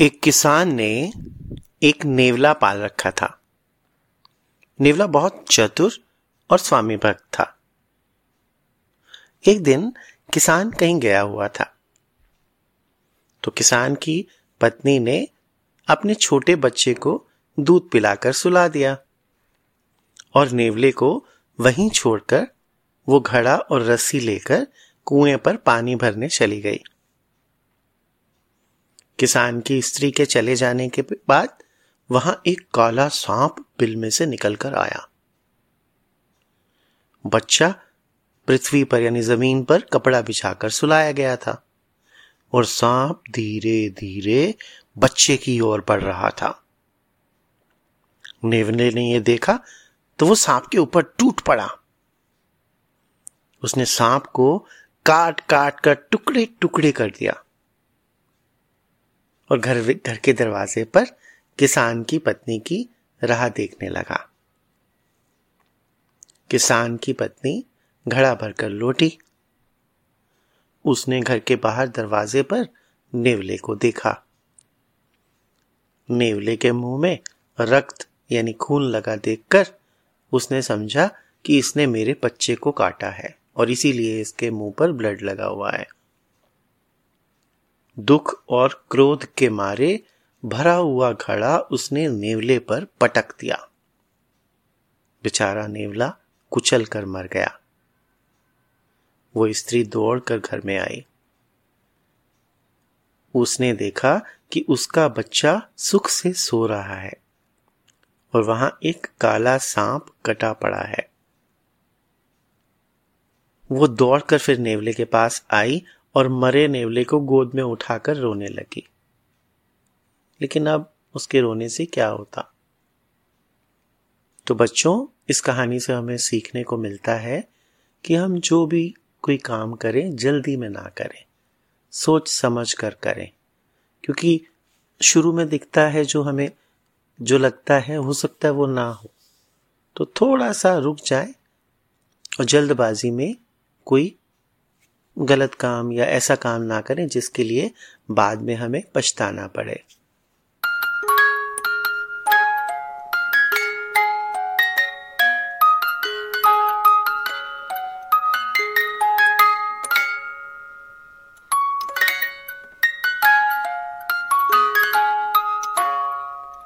एक किसान ने एक नेवला पाल रखा था। नेवला बहुत चतुर और स्वामी भक्त था। एक दिन किसान कहीं गया हुआ था तो किसान की पत्नी ने अपने छोटे बच्चे को दूध पिलाकर सुला दिया और नेवले को वहीं छोड़कर वो घड़ा और रस्सी लेकर कुएं पर पानी भरने चली गई। किसान की स्त्री के चले जाने के बाद वहां एक काला सांप बिल में से निकलकर आया। बच्चा पृथ्वी पर यानी जमीन पर कपड़ा बिछाकर सुलाया गया था और सांप धीरे धीरे बच्चे की ओर बढ़ रहा था। नेवले ने यह देखा तो वो सांप के ऊपर टूट पड़ा। उसने सांप को काट काट कर टुकड़े टुकड़े कर दिया और घर के दरवाजे पर किसान की पत्नी की राह देखने लगा। किसान की पत्नी घड़ा भरकर लौटी। उसने घर के बाहर दरवाजे पर नेवले को देखा। नेवले के मुंह में रक्त यानी खून लगा देखकर उसने समझा कि इसने मेरे बच्चे को काटा है और इसीलिए इसके मुंह पर ब्लड लगा हुआ है। दुख और क्रोध के मारे भरा हुआ घड़ा उसने नेवले पर पटक दिया। बेचारा नेवला कुचल कर मर गया। वो स्त्री दौड़कर घर में आई। उसने देखा कि उसका बच्चा सुख से सो रहा है और वहां एक काला सांप कटा पड़ा है। वो दौड़कर फिर नेवले के पास आई और मरे नेवले को गोद में उठाकर रोने लगी। लेकिन अब उसके रोने से क्या होता। तो बच्चों, इस कहानी से हमें सीखने को मिलता है कि हम जो भी कोई काम करें जल्दी में ना करें, सोच समझ कर करें, क्योंकि शुरू में दिखता है जो हमें जो लगता है हो सकता है वो ना हो। तो थोड़ा सा रुक जाए और जल्दबाजी में कोई गलत काम या ऐसा काम ना करें जिसके लिए बाद में हमें पछताना पड़े।